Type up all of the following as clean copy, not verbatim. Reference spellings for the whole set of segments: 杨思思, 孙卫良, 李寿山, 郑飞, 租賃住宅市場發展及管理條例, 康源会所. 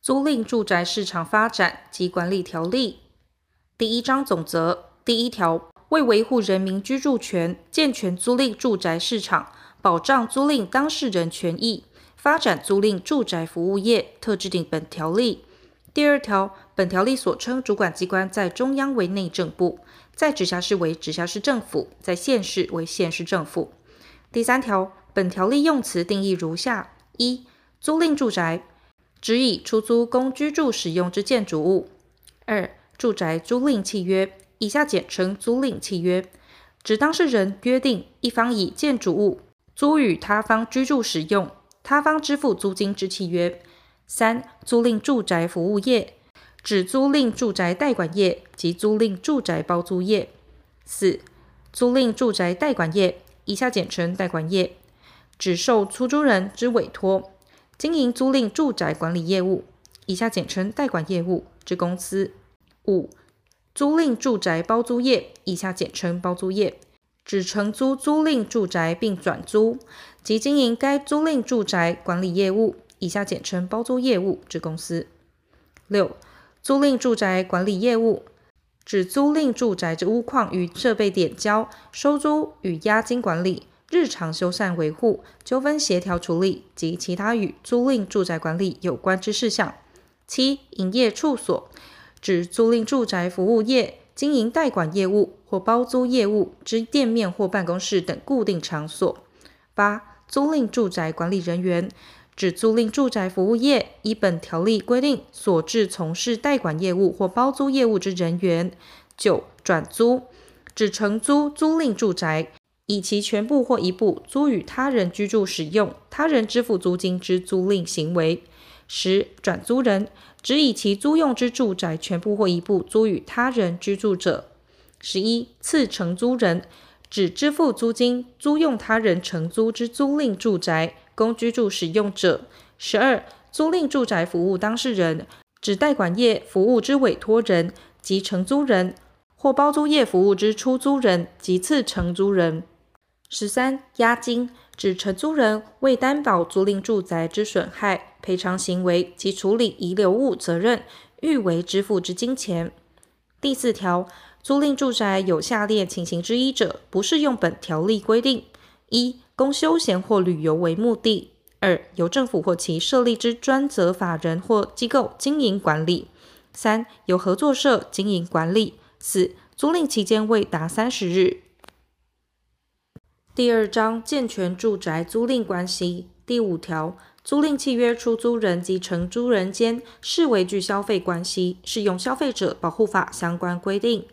租赁住宅市场发展及管理条例》第一章总则第一条，为维护人民居住权，健全租赁住宅市场，保障租赁当事人权益，发展租赁住宅服务业，特制定本条例。第二条，本条例所称主管机关在中央为内政部，在直辖市为直辖市政府，在县市为县市政府。第三条，本条例用词定义如下：一、租赁住宅，指以出租供居住使用之建筑物；二、住宅租赁契约，以下简称租赁契约，指当事人约定一方以建筑物租与他方居住使用，他方支付租金之契约。三、租赁住宅服务业，指租赁住宅代管业及租赁住宅包租业。四、租赁住宅代管业，以下简称代管业，指受出租人之委托经营租赁住宅管理业务，以下简称代管业务之公司。五、租赁住宅包租业，以下简称包租业，指承租租赁住宅并转租及经营该租赁住宅管理业务，以下简称包租业务之公司。六、租赁住宅管理业务，指租赁住宅之屋况与设备点交、收租与押金管理、日常修缮维护、纠纷协调处理及其他与租赁住宅管理有关之事项。七、营业处所，指租赁住宅服务业、经营代管业务或包租业务之店面或办公室等固定场所。八、租赁住宅管理人员，指租赁住宅服务业依本条例规定所致从事代管业务或包租业务之人员。九、转租，指承租租赁住宅，以其全部或一部租与他人居住使用，他人支付租金之租赁行为。十、转租人，指以其租用之住宅全部或一部租与他人居住者。11、次承租人，指支付租金租用他人承租之租赁住宅供居住使用者。12、租赁住宅服务当事人，指代管业服务之委托人及承租人，或包租业服务之出租人及次承租人。13、押金，指承租人为担保租赁住宅之损害、赔偿行为及处理遗留物责任，逾为支付之金钱。第四条，租赁住宅有下列情形之一者，不适用本条例规定：一、供休闲或旅游为目的；二、由政府或其设立之专责法人或机构经营管理；三、由合作社经营管理；四、租赁期间未达30日。第二章健全住宅租赁关系。第五条，租赁契约出租人及承租人间视为具消费关系，适用消费者保护法相关规定。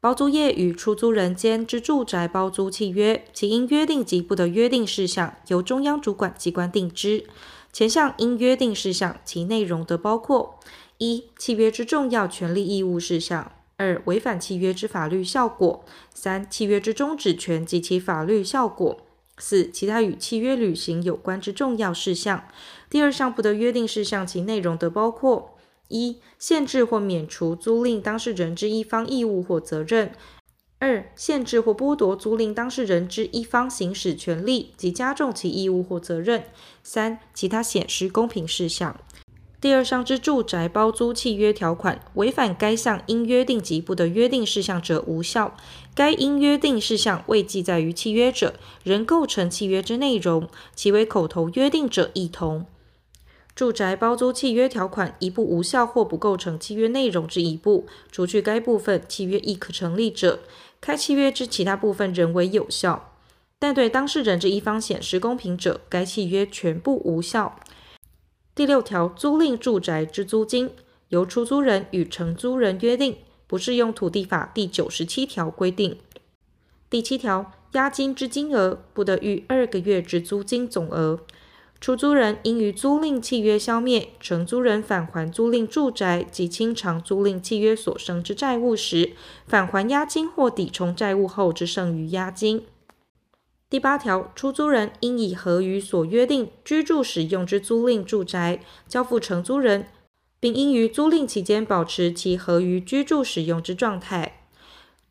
包租业与出租人间之住宅包租契约，其因约定及不得约定事项，由中央主管机关定之。前项因约定事项，其内容得包括：一、契约之重要权利义务事项。二、违反契约之法律效果。三、契约之终止权及其法律效果。四、其他与契约履行有关之重要事项。第二项不得约定事项，其内容得包括：一、限制或免除租赁当事人之一方义务或责任；二、限制或剥夺租赁当事人之一方行使权利及加重其义务或责任；三、其他显失公平事项。第二项之住宅包租契约条款，违反该项因约定及不得约定事项者无效。该因约定事项未记载于契约者，仍构成契约之内容，其为口头约定者一同。住宅包租契约条款一部无效或不构成契约内容之一部，除去该部分，契约亦可成立者，该契约之其他部分仍为有效，但对当事人之一方显失公平者，该契约全部无效。第六条，租赁住宅之租金由出租人与承租人约定，不适用土地法第97条规定。第七条，押金之金额不得逾2个月之租金总额。出租人应于租赁契约消灭、承租人返还租赁住宅及清偿租赁契约所生之债务时，返还押金或抵充债务后之剩余押金。第八条，出租人应以合于所约定居住使用之租赁住宅交付承租人，并应于租赁期间保持其合于居住使用之状态。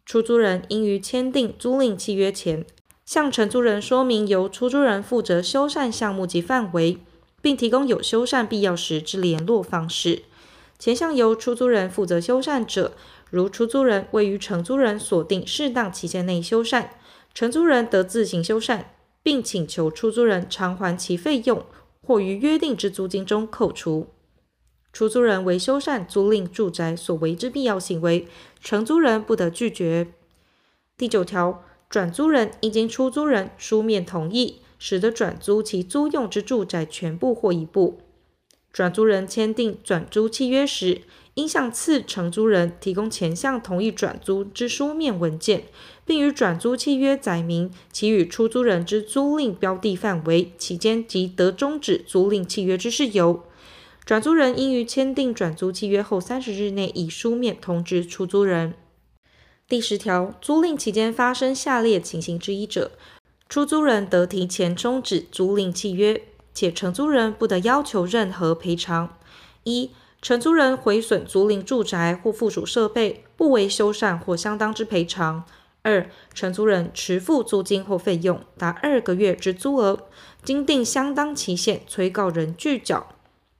出租人应于签订租赁契约前，向承租人说明由出租人负责修缮项目及范围，并提供有修缮必要时之联络方式。前项由出租人负责修缮者，如出租人未于承租人所定适当期限内修缮，承租人得自行修缮，并请求出租人偿还其费用或于约定之租金中扣除。出租人为修缮租赁住宅所为之必要行为，承租人不得拒绝。第9条，转租人应经出租人书面同意，使得转租其租用之住宅全部或一部。转租人签订转租契约时，应向次承租人提供前项同意转租之书面文件，并于转租契约载明其与出租人之租赁标的范围、期间及得终止租赁契约之事由。转租人应于签订转租契约后30日内以书面通知出租人。第10条，租赁期间发生下列情形之一者，出租人得提前终止租赁契约，且承租人不得要求任何赔偿。1、承租人毁损租赁住宅或附属设备，不为修缮或相当之赔偿。2、承租人迟付租金或费用达2个月之租额，经定相当期限催告人拒缴。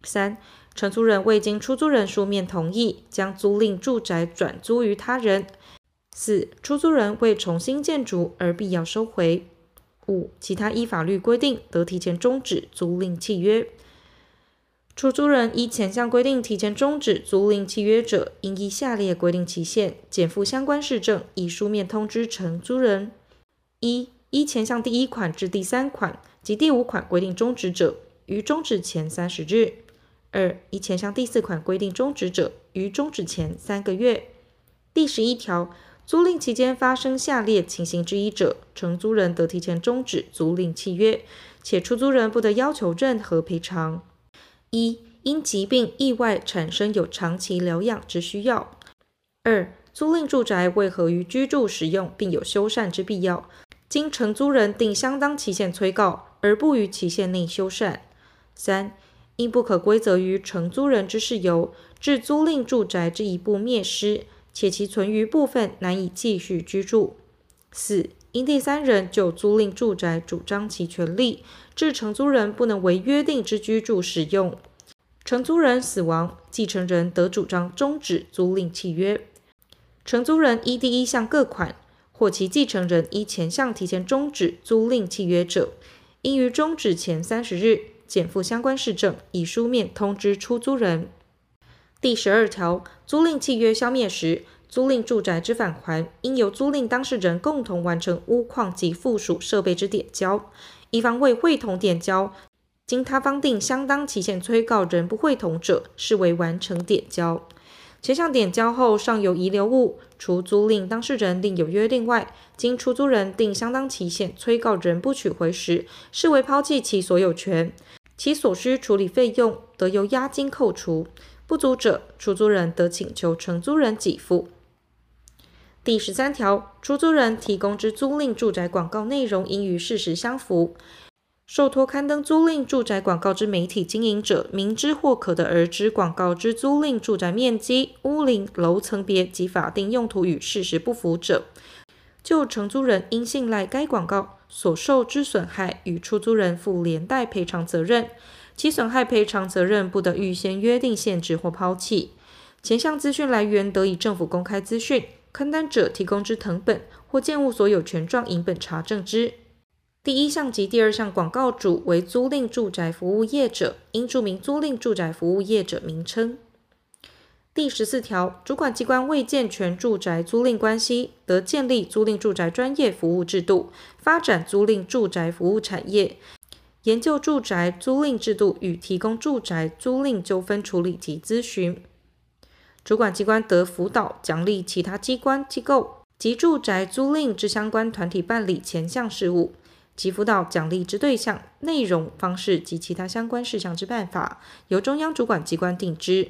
3、承租人未经出租人书面同意，将租赁住宅转租于他人。4、出租人为重新建筑而必要收回。5、其他依法律规定得提前终止租赁契约。出租人依前项规定提前终止租赁契约者，应依下列规定期限减负相关事证，以书面通知承租人： 1. 依前项第1款至第3款及第5款规定终止者，于终止前30日； 2. 依前项第4款规定终止者，于终止前3个月。第11条，租赁期间发生下列情形之一者，承租人得提前终止租赁契约，且出租人不得要求任何赔偿。1. 因疾病、意外产生有长期疗养之需要。 2. 租赁住宅为合于居住使用并有修缮之必要，经承租人定相当期限催告而不于期限内修缮。 3. 因不可归责于承租人之事由，致租赁住宅之一部灭失，且其存余部分难以继续居住。 4. 因第三人就租赁住宅主张其权利，致承租人不能为约定之居住使用。承租人死亡，继承人得主张终止租赁契约。承租人依第1项各款或其继承人依前项提前终止租赁契约者，应于终止前30日减负相关事证，以书面通知出租人。第12条，租赁契约消灭时，租赁住宅之返还，应由租赁当事人共同完成屋况及附属设备之点交。一方未会同点交，经他方定相当期限催告仍不会同者，视为完成点交。前项点交后尚有遗留物，除租赁当事人另有约定外，经出租人定相当期限催告仍不取回时，视为抛弃其所有权，其所需处理费用得由押金扣除。不足者，出租人得请求承租人给付。第13条，出租人提供之租赁住宅广告内容应与事实相符。受托刊登租赁住宅广告之媒体经营者，明知或可得而知广告之租赁住宅面积、屋龄、楼层别及法定用途与事实不符者，就承租人应信赖该广告所受之损害，与出租人负连带赔偿责任。其损害赔偿责任不得预先约定限制或抛弃。前项资讯来源得以政府公开资讯刊登者提供之誊本或建物所有权状影本查证之。第1项及第2项广告主为租赁住宅服务业者，应注明租赁住宅服务业者名称。第14条，主管机关未健全住宅租赁关系，得建立租赁住宅专业服务制度，发展租赁住宅服务产业，研究住宅租赁制度与提供住宅租赁纠纷处理及咨询。主管机关得辅导、奖励其他机关、机构及住宅租赁之相关团体办理前项事务，及辅导、奖励之对象、内容、方式及其他相关事项之办法，由中央主管机关定之。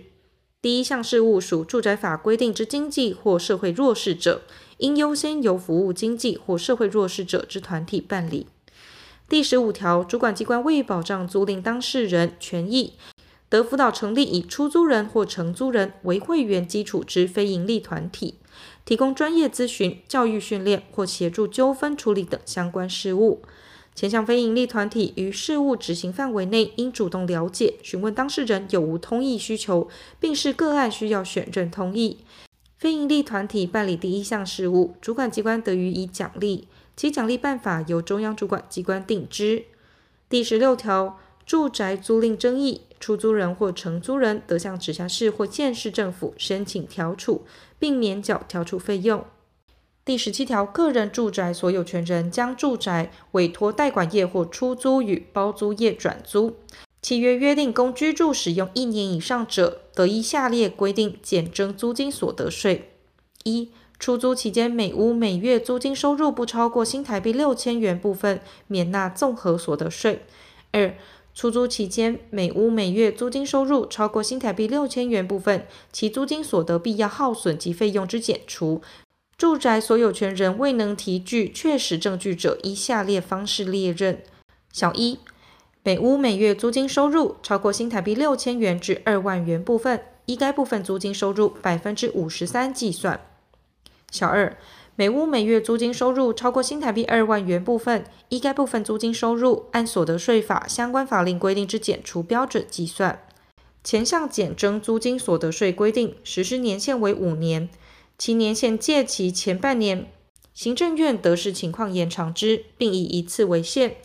第1项事务属住宅法规定之经济或社会弱势者，应优先由服务经济或社会弱势者之团体办理。第15条，主管机关为保障租赁当事人权益，得辅导成立以出租人或承租人为会员基础之非营利团体，提供专业咨询、教育训练或协助纠纷处理等相关事务。前项非营利团体于事务执行范围内，应主动了解、询问当事人有无同意需求，并视个案需要选任同意。非营利团体办理第一项事务，主管机关得予以奖励，其奖励办法由中央主管机关定之。第16条，住宅租赁争议，出租人或承租人得向直辖市或县市政府申请调处，并免缴调处费用。第17条，个人住宅所有权人将住宅委托代管业或出租与包租业转租，契约约定供居住使用1年以上者，得依下列规定减征租金所得税：1、出租期间每屋每月租金收入不超过新台币6000元部分，免纳综合所得税； 2、出租期间每屋每月租金收入超过新台币6000元部分，其租金所得必要耗损及费用之减除。住宅所有权人未能提具确实证据者，依下列方式列认：1、每屋每月租金收入超过新台币6000元至2万元部分，依该部分租金收入 53% 计算；2、每屋每月租金收入超过新台币2万元部分，依该部分租金收入按所得税法相关法令规定之减除标准计算。前项减征租金所得税规定实施年限为5年，其年限届期前半年，行政院得视情况延长之，并以1次为限。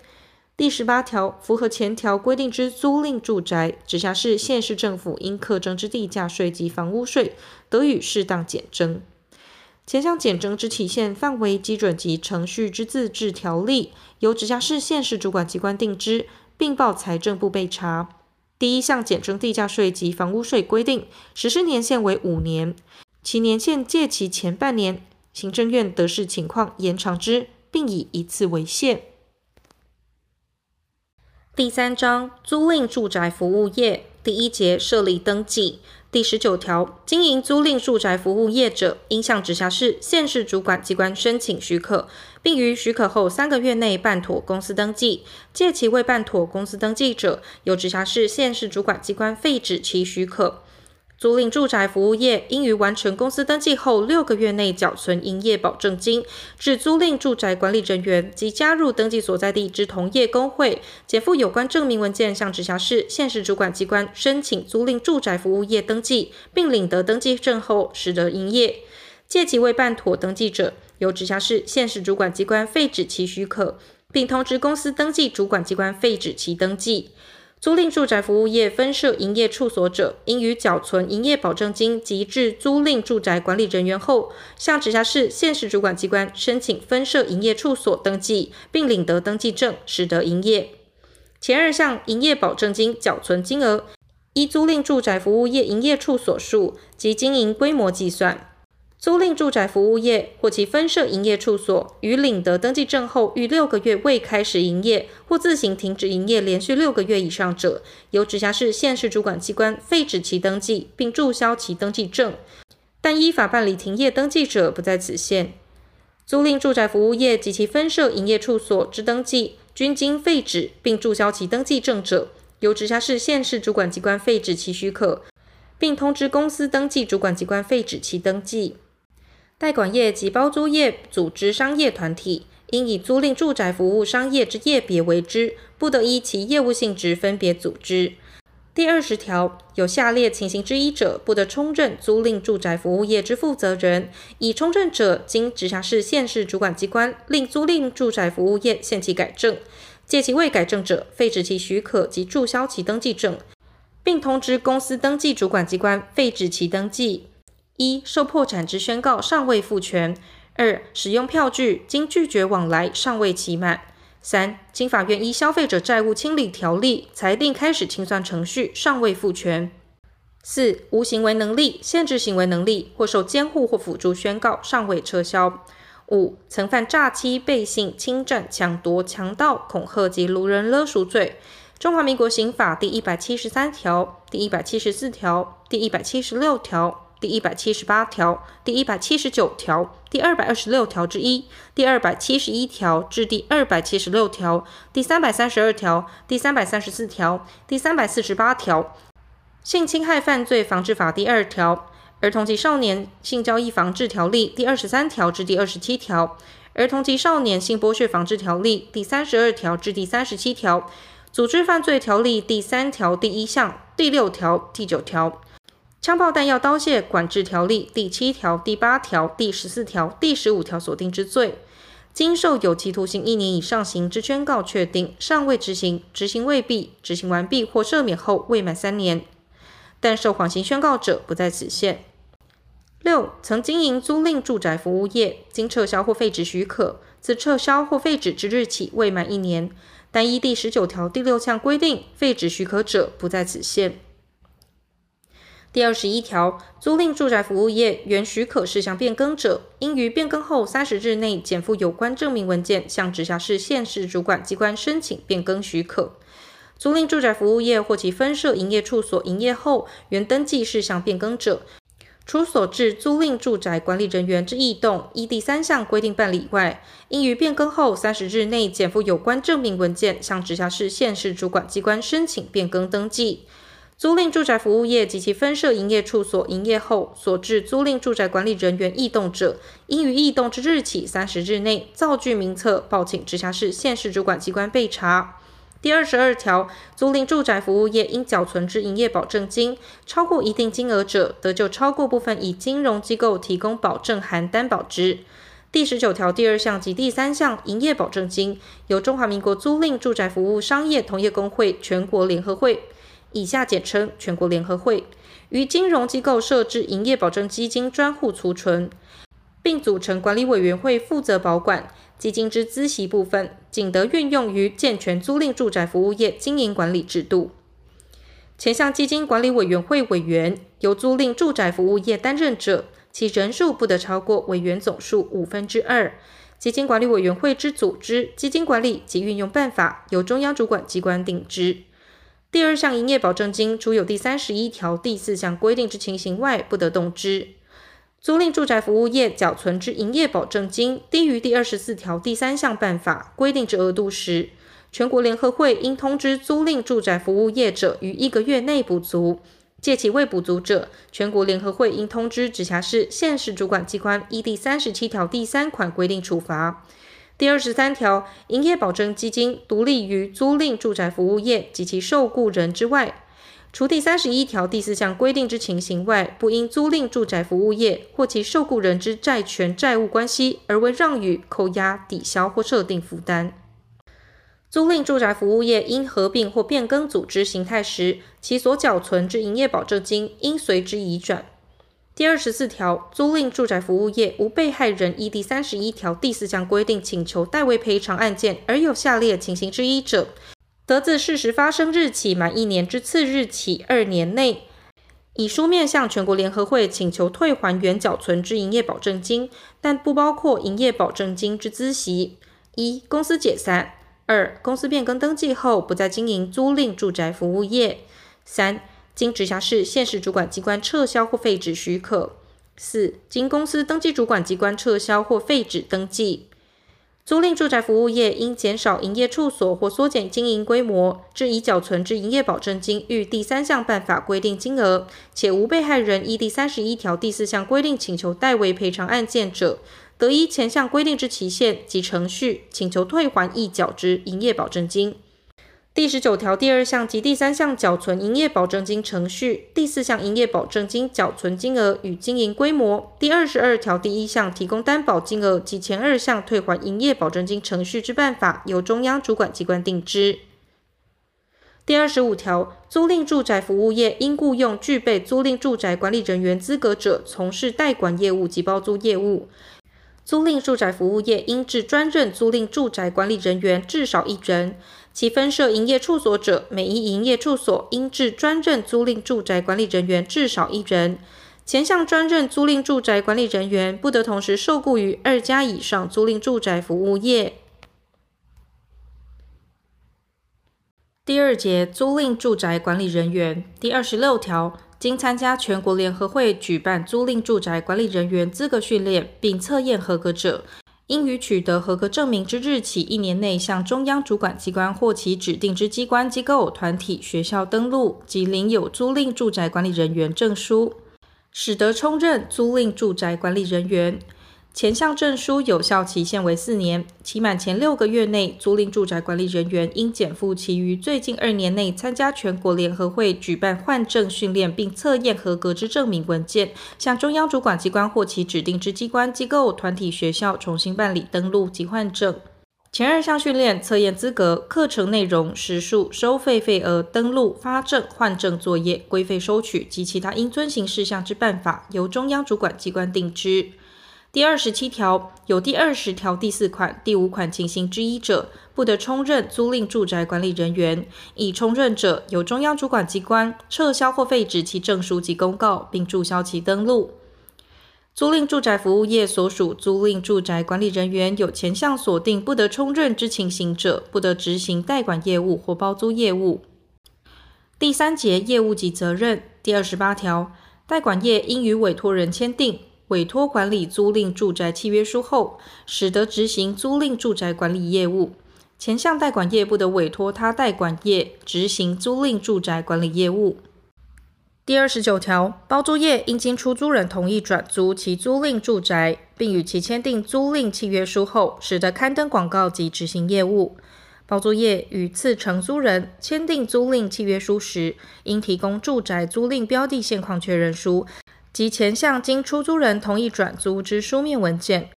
第18条，符合前条规定之租赁住宅，直辖市、县市政府应课征之地价税及房屋税，得予适当减征。前项减征之期限、范围、基准及程序之自治条例，由直辖市、县市主管机关定之，并报财政部备查。第一项减征地价税及房屋税规定实施年限为5年，其年限届期前半年，行政院得视情况延长之，并以1次为限。第3章，租赁住宅服务业，第1节，设立登记。第19条，经营租赁住宅服务业者，应向直辖市、县市主管机关申请许可，并于许可后3个月内办妥公司登记。届期未办妥公司登记者，由直辖市、县市主管机关废止其许可。租赁住宅服务业应于完成公司登记后6个月内缴存营业保证金，至租赁住宅管理人员及加入登记所在地之同业公会，检附有关证明文件，向直辖市、县市主管机关申请租赁住宅服务业登记，并领得登记证后始得营业。届期未办妥登记者，由直辖市、县市主管机关废止其许可，并通知公司登记主管机关废止其登记。租赁住宅服务业分设营业处所者，应于缴存营业保证金及至租赁住宅管理人员后，向直辖市、县市主管机关申请分设营业处所登记，并领得登记证，始得营业。前2项营业保证金缴存金额，依租赁住宅服务业营业处所数及经营规模计算。租赁住宅服务业或其分设营业处所，于领得登记证后逾6个月未开始营业，或自行停止营业连续6个月以上者，由直辖市、县市主管机关废止其登记，并注销其登记证，但依法办理停业登记者不在此限。租赁住宅服务业及其分设营业处所之登记，均经废止并注销其登记证者，由直辖市、县市主管机关废止其许可，并通知公司登记主管机关废止其登记。代管业及包租业组织商业团体，应以租赁住宅服务商业之业别为之，不得依其业务性质分别组织。第20条，有下列情形之一者，不得充任租赁住宅服务业之负责人，以充任者，经直辖市、县市主管机关令租赁住宅服务业限期改正，届期未改正者，废止其许可及注销其登记证，并通知公司登记主管机关废止其登记。1. 受破产之宣告尚未复权； 2. 使用票据经拒绝往来尚未期满； 3. 经法院依消费者债务清理条例裁定开始清算程序尚未复权； 4. 无行为能力、限制行为能力或受监护或辅助宣告尚未撤销； 5. 曾犯诈欺、背信、侵占、抢夺、强盗、恐吓及掳人勒赎罪。中华民国刑法第173条、第174条、第176条、第178条、第179条、第226条之一、第271条至第276条、第332条、第334条、第348条、性侵害犯罪防治法第2条、儿童及少年性交易防治条例第23条至第27条、儿童及少年性剥削防治条例》第32条至第37条、《组织犯罪条例》第3条第1项、第6条、第9条、《枪炮弹药刀械管制条例》第7条、第8条、第14条、第15条所定之罪，经受有期徒刑1年以上刑之宣告确定，尚未执行、执行未毕、执行完毕或赦免后未满3年，但受缓刑宣告者不在此限。6. 曾经营租赁住宅服务业，经撤销或废止许可，自撤销或废止之日起未满1年，但依第19条第6项规定，废止许可者不在此限。第21条，租赁住宅服务业原许可事项变更者，应于变更后30日内检附有关证明文件，向直辖市、县市主管机关申请变更许可。租赁住宅服务业或其分设营业处所营业后，原登记事项变更者，除所致租赁住宅管理人员之异动，依第3项规定办理外，应于变更后30日内检附有关证明文件，向直辖市、县市主管机关申请变更登记。租赁住宅服务业及其分设营业处所营业后，所致租赁住宅管理人员异动者，应于异动之日起30日内，造具名册报请直辖市、县市主管机关备查。第22条，租赁住宅服务业应缴存之营业保证金，超过一定金额者，得就超过部分以金融机构提供保证函担保之。第19条第2项及第3项营业保证金，由中华民国租赁住宅服务商业同业公会全国联合会，以下简称全国联合会，于金融机构设置营业保证基金专户储存，并组成管理委员会负责保管。基金之孳息部分，仅得运用于健全租赁住宅服务业经营管理制度。前项基金管理委员会委员由租赁住宅服务业担任者，其人数不得超过委员总数2/5。基金管理委员会之组织、基金管理及运用办法，由中央主管机关定之。第2项营业保证金，除有第31条第4项规定之情形外，不得动之。租赁住宅服务业缴存之营业保证金，低于第24条第3项办法规定之额度时，全国联合会应通知租赁住宅服务业者于1个月内补足，借其未补足者，全国联合会应通知直辖市、县市主管机关依第37条第3款规定处罚。第23条，营业保证基金独立于租赁住宅服务业及其受雇人之外，除第31条第4项规定之情形外，不因租赁住宅服务业或其受雇人之债权债务关系而为让与、扣押、抵消或设定负担。租赁住宅服务业因合并或变更组织形态时，其所缴存之营业保证金应随之移转。第24条，租赁住宅服务业无被害人依第31条第4项规定请求代为赔偿案件而有下列情形之一者，得自事实发生日起满1年之次日起2年内，以书面向全国联合会请求退还原缴存之营业保证金，但不包括营业保证金之孳息： 1. 公司解散； 2. 公司变更登记后不再经营租赁住宅服务业； 3.经直辖市、县市主管机关撤销或废止许可； 4. 经公司登记主管机关撤销或废止登记。租赁住宅服务业应减少营业处所或缩减经营规模，至已缴存之营业保证金逾第3项办法规定金额，且无被害人依第31条第4项规定请求代为赔偿案件者，得依前项规定之期限及程序，请求退还已缴之营业保证金。第19条第2项及第3项缴存营业保证金程序，第4项营业保证金缴存金额与经营规模，第22条第1项提供担保金额及前2项退还营业保证金程序之办法，由中央主管机关定之。第25条，租赁住宅服务业应雇用具备租赁住宅管理人员资格者，从事代管业务及包租业务。租赁住宅服务业应至专任租赁住宅管理人员至少1人，其分设营业处所者，每一营业处所应至专任租赁住宅管理人员至少1人。前项专任租赁住宅管理人员不得同时受雇于2家以上租赁住宅服务业。第2节，租赁住宅管理人员。第26条，经参加全国联合会举办租赁住宅管理人员资格训练并测验合格者，应于取得合格证明之日起1年内，向中央主管机关或其指定之机关、机构、团体、学校登录及领有租赁住宅管理人员证书，使得充任租赁住宅管理人员。前项证书有效期限为4年，期满前6个月内，租赁住宅管理人员应减负其于最近2年内参加全国联合会举办换证训练并测验合格之证明文件，向中央主管机关或其指定之机关、机构、团体、学校重新办理登录及换证。前2项训练、测验资格、课程内容、时数、收费费额、登录、发证、换证作业、规费收取及其他应遵行事项之办法，由中央主管机关定之。第27条，有第20条第4款、第5款情形之一者，不得充任租赁住宅管理人员；以充任者，由中央主管机关撤销或废止其证书及公告，并注销其登录。租赁住宅服务业所属租赁住宅管理人员有前项所定不得充任之情形者，不得执行代管业务或包租业务。第3节业务及责任。第28条，代管业应与委托人签订委托管理租赁住宅契约书后，使得执行租赁住宅管理业务。前项代管业不得委托他代管业执行租赁住宅管理业务。第29条，包租业应经出租人同意转租其租赁住宅，并与其签订租赁契约书后，使得刊登广告及执行业务。包租业与次承租人签订租赁契约书时，应提供住宅租赁标的现况确认书及前项经出租人同意转租之书面文件，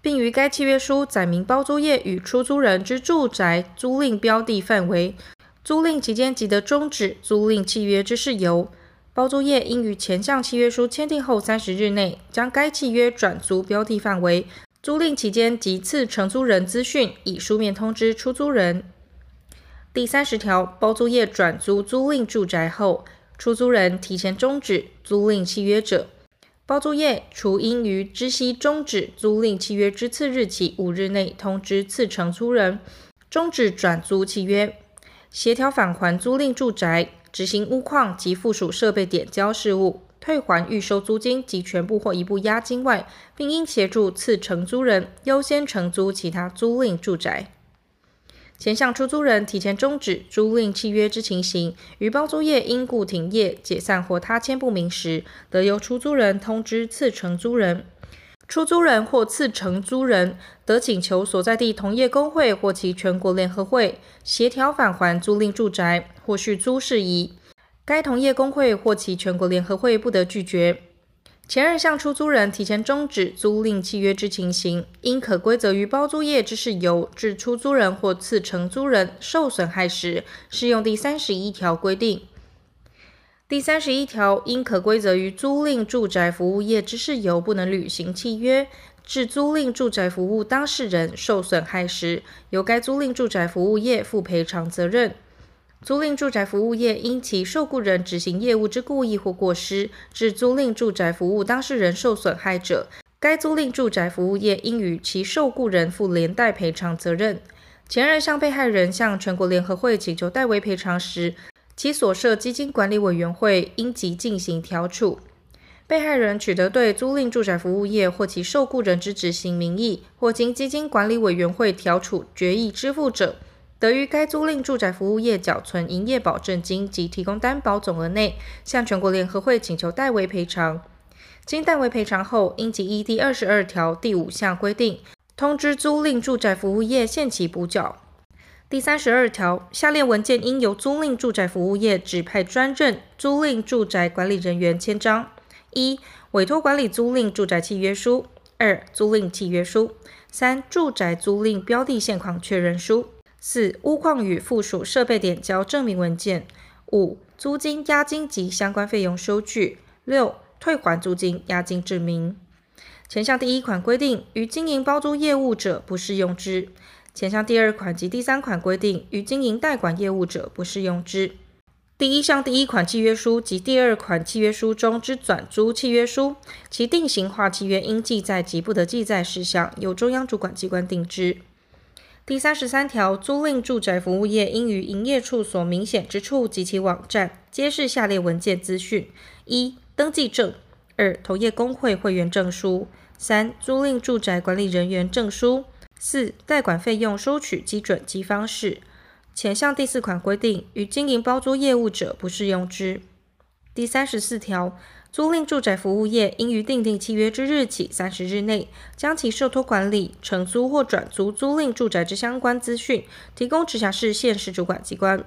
并于该契约书载明包租业与出租人之住宅租赁标的范围、租赁期间即得终止租赁契约之事由。包租业应于前项契约书签订后30日内，将该契约转租标的范围、租赁期间及次承租人资讯，以书面通知出租人。第30条，包租业转租租赁住宅后，出租人提前终止租赁契约者，包租业除应于知悉终止租赁契约之次日起5日内通知次承租人终止转租契约，协调返还租赁住宅、执行屋况及附属设备点交事务、退还预收租金及全部或一部押金外，并应协助次承租人优先承租其他租赁住宅。前项出租人提前终止租赁契约之情形，于包租业因故停业、解散或他签不明时，得由出租人通知次承租人。出租人或次承租人得请求所在地同业公会或其全国联合会协调返还租赁住宅或续租事宜，该同业公会或其全国联合会不得拒绝。前2项出租人提前终止租赁契约之情形，因可归责于包租业之事由，致出租人或次承租人受损害时，适用第31条规定。第31条，因可归责于租赁住宅服务业之事由不能履行契约，致租赁住宅服务当事人受损害时，由该租赁住宅服务业负赔偿责任。租赁住宅服务业因其受雇人执行业务之故意或过失，致租赁住宅服务当事人受损害者，该租赁住宅服务业应与其受雇人负连带赔偿责任。前2项被害人向全国联合会请求代为赔偿时，其所设基金管理委员会应即进行调处。被害人取得对租赁住宅服务业或其受雇人之执行名义，或经基金管理委员会调处决议支付者，得于该租赁住宅服务业缴存营业保证金及提供担保总额内，向全国联合会请求代为赔偿。经代为赔偿后，应即依第22条第5项规定，通知租赁住宅服务业限期补缴。第32条，下列文件应由租赁住宅服务业指派专任租赁住宅管理人员签章：1. 委托管理租赁住宅契约书； 2. 租赁契约书； 3. 住宅租赁标的现况确认书； 4. 屋况与附属设备点交证明文件； 5. 租金、押金及相关费用收据； 6. 退还租金、押金证明。前项第1款规定，于经营包租业务者不适用之。前项第2款及第3款规定，于经营代管业务者不适用之。第1项第1款契约书及第2款契约书中之转租契约书，其定型化契约应记载及不得记载事项，由中央主管机关定之。第33条，租赁住宅服务业应于营业处所明显之处及其网站揭示下列文件资讯： 1. 登记证； 2. 同业公会会员证书； 3. 租赁住宅管理人员证书；4. 代管费用收取基准及方式。前项第4款规定，于经营包租业务者不适用之。第34条，租赁住宅服务业应于订定契约之日起30日内，将其受托管理、承租或转租租赁住宅之相关资讯，提供直辖市、县市主管机关。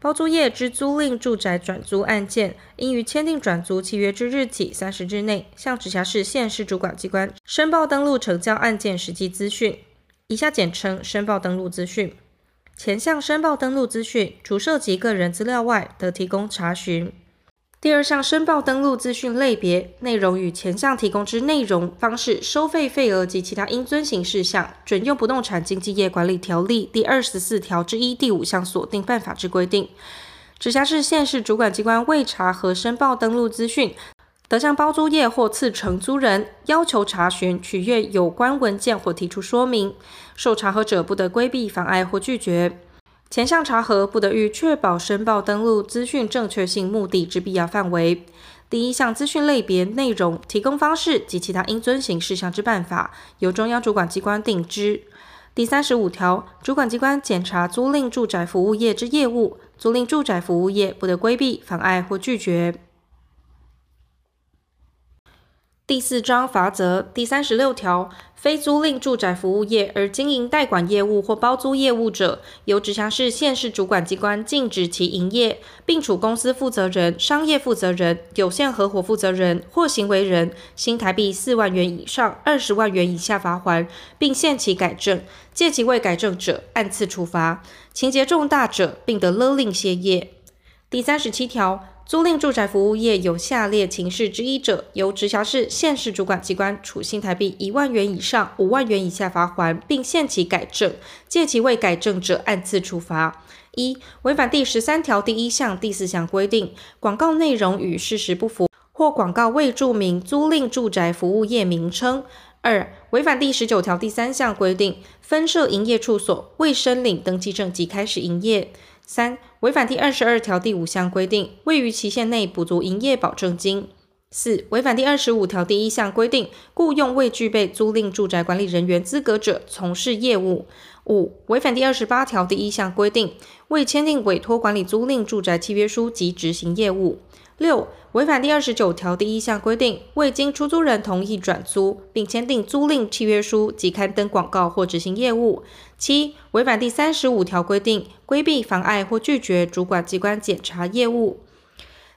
包租业之租赁住宅转租案件，应于签订转租契约之日起30日内，向直辖市、县市主管机关申报登录成交案件实际资讯，以下简称申报登录资讯。前项申报登录资讯，除涉及个人资料外，得提供查询。第二项申报登录资讯类别内容与前项提供之内容、方式、收费费额及其他应遵行事项，准用《不动产经纪业管理条例》第24条之1第5项所定办法之规定。直辖市、县市主管机关未查核申报登录资讯，得向包租业或次承租人要求查询、取阅有关文件或提出说明，受查核者不得规避、妨碍或拒绝。前项查核不得逾确保申报登录资讯正确性目的之必要范围。第一项资讯类别内容、提供方式及其他应遵行事项之办法，由中央主管机关定之。第35条，主管机关检查租赁住宅服务业之业务，租赁住宅服务业不得规避、妨碍或拒绝。第4章罚则第36条，非租赁住宅服务业而经营代管业务或包租业务者，由直辖市、县市主管机关禁止其营业，并处公司负责人、商业负责人、有限合伙负责人或行为人新台币4万元以上20万元以下罚锾，并限期改正，借其未改正者，按次处罚，情节重大者，并得勒令歇业。第37条。租赁住宅服务业有下列情事之一者，由直辖市、县市主管机关处新台币1万元以上5万元以下罚锾，并限期改正，借其未改正者，按次处罚。1、违反第13条第1项、第4项规定，广告内容与事实不符，或广告未注明租赁住宅服务业名称。2、违反第19条第3项规定，分设营业处所未申领登记证即开始营业。3、违反第22条第5项规定，未于期限内补足营业保证金。4、违反第25条第1项规定，雇用未具备租赁住宅管理人员资格者从事业务。5、违反第28条第1项规定，未签订委托管理租赁住宅契约书及执行业务。6、违反第29条第1项规定，未经出租人同意转租，并签订租赁契约书及刊登广告或执行业务。7、违反第35条规定，规避、妨碍或拒绝主管机关检查业务。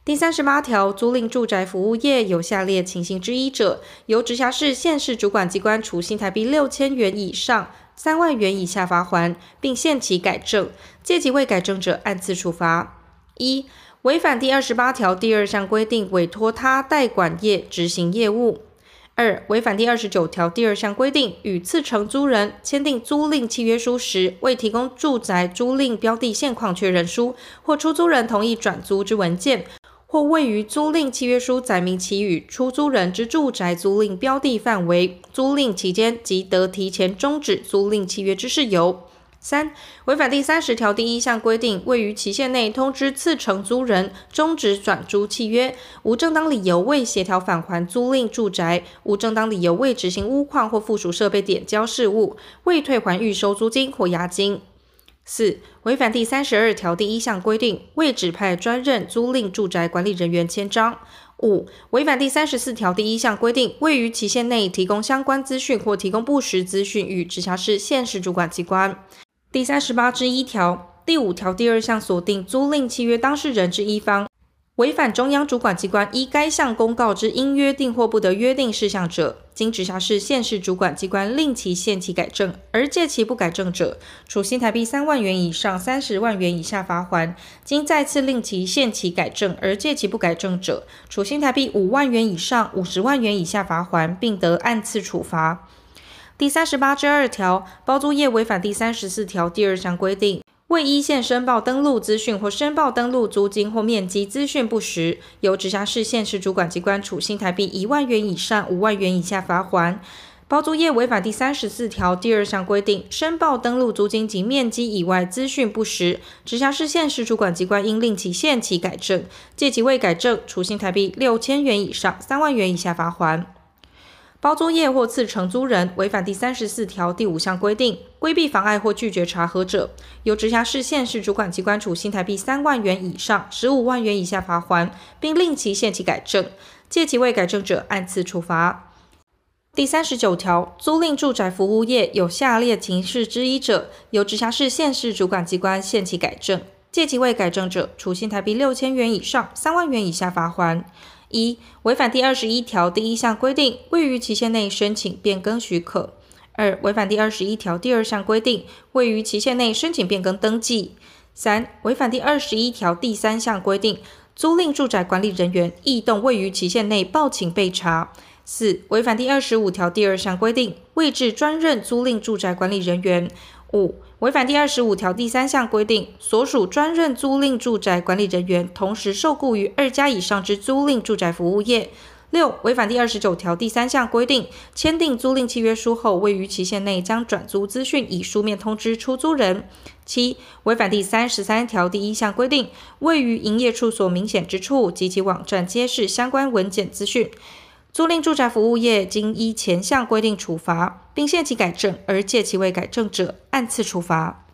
第38条，租赁住宅服务业有下列情形之一者，由直辖市、县市主管机关处新台币6000元以上3万元以下罚锾，并限期改正，借其未改正者，按次处罚。1、违反第28条第2项规定，委托他代管业执行业务。2、违反第29条第2项规定，与次承租人签订租赁契约书时，未提供住宅租赁标的现况确认书或出租人同意转租之文件，或未于租赁契约书载明其与出租人之住宅租赁标的范围、租赁期间及得提前终止租赁契约之事由。3、违反第30条第1项规定，未于期限内通知次承租人终止转租契约，无正当理由未协调返还租赁住宅，无正当理由未执行屋况或附属设备点交事务，未退还预收租金或押金。4、违反第32条第1项规定，未指派专任租赁住宅管理人员签章。5、违反第34条第1项规定，未于期限内提供相关资讯或提供不实资讯与直辖市、县市主管机关。第38之1条、第5条第2项所定租赁契约当事人之一方，违反中央主管机关依该项公告之应约定或不得约定事项者，经直辖市、县市主管机关令其限期改正，而借其不改正者，处新台币3万元以上30万元以下罚锾；经再次令其限期改正，而借其不改正者，处新台币5万元以上50万元以下罚锾，并得按次处罚。第38之2条，包租业违反第34条第2项规定，未依县申报登录资讯或申报登录租金或面积资讯不实，由直辖市、县市主管机关处新台币1万元以上5万元以下罚锾。包租业违反第34条第2项规定，申报登录租金及面积以外资讯不实，直辖市、县市主管机关应令其限期改正，借其未改正，处新台币6000元以上3万元以下罚锾。包租业或次承租人违反第34条第5项规定，规避、妨碍或拒绝查核者，由直辖市、县市主管机关处新台币3万元以上15万元以下罚锾，并令其限期改正，借其为改正者，按次处罚。第39条，租赁住宅服务业有下列情事之一者，由直辖市、县市主管机关限期改正，借其未改正者，处新台币6000元以上3万元以下罚锾。1. 违反第21条第1项规定，未于期限内申请变更许可； 2. 违反第21条第2项规定，未于期限内申请变更登记； 3. 违反第21条第3项规定，租赁住宅管理人员异动未于期限内报请备查； 4. 违反第25条第2项规定，未置专任租赁住宅管理人员； 5. 违反第25条第3项规定，所属专任租赁住宅管理人员同时受雇于2家以上之租赁住宅服务业； 6. 违反第29条第3项规定，签订租赁契约书后，未于期限内将转租资讯以书面通知出租人； 7. 违反第33条第1项规定，未于营业处所明显之处及其网站揭示相关文件资讯，租赁住宅服务业经依前项规定处罚，并限期改正，而借其未改正者，按次处罚。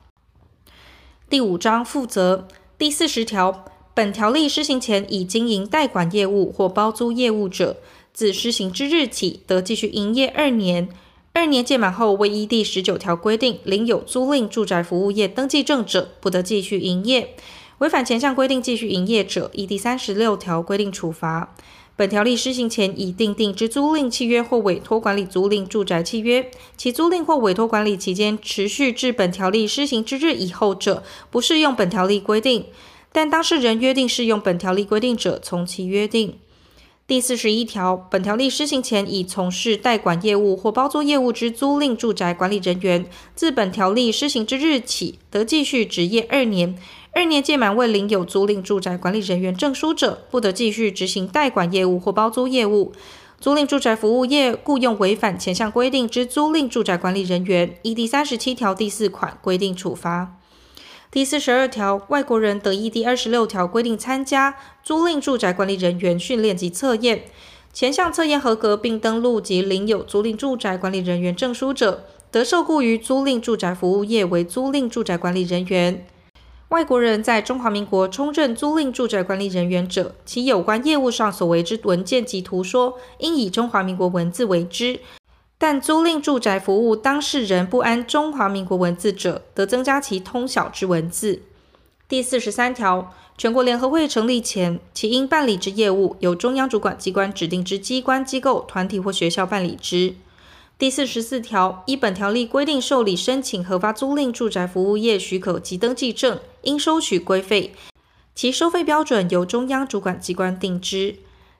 第5章负责。第40条，本条例施行前已经营代管业务或包租业务者，自施行之日起得继续营业2年，2年届满后未依第19条规定领有租赁住宅服务业登记证者，不得继续营业。违反前项规定继续营业者，依第36条规定处罚。本条例施行前已订定之租赁契约或委托管理租赁住宅契约，其租赁或委托管理期间持续至本条例施行之日以后者，不适用本条例规定，但当事人约定适用本条例规定者，从其约定。第41条，本条例施行前已从事代管业务或包租业务之租赁住宅管理人员，自本条例施行之日起得继续执业2年。2年届满未领有租赁住宅管理人员证书者，不得继续执行代管业务或包租业务。租赁住宅服务业雇用违反前项规定之租赁住宅管理人员，依第37条第4款规定处罚。第42条，外国人得依第26条规定参加租赁住宅管理人员训练及测验，前项测验合格并登录及领有租赁住宅管理人员证书者，得受雇于租赁住宅服务业为租赁住宅管理人员。外国人在中华民国充任租赁住宅管理人员者，其有关业务上所为之文件及图说，应以中华民国文字为之，但租赁住宅服务当事人不谙中华民国文字者，得增加其通晓之文字。第43条，全国联合会成立前，其应办理之业务，由中央主管机关指定之机关、机构、团体或学校办理之。第44条，依本条例规定受理申请核发租赁住宅服务业许可及登记证，应收取规费，其收费标准由中央主管机关定之。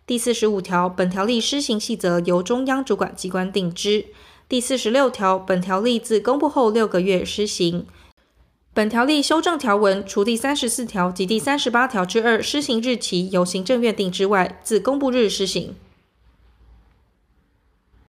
第45条，本条例施行细则由中央主管机关定之。第46条，本条例自公布后6个月施行。本条例修正条文除第34条及第38条之2施行日期由行政院定之外，自公布日施行。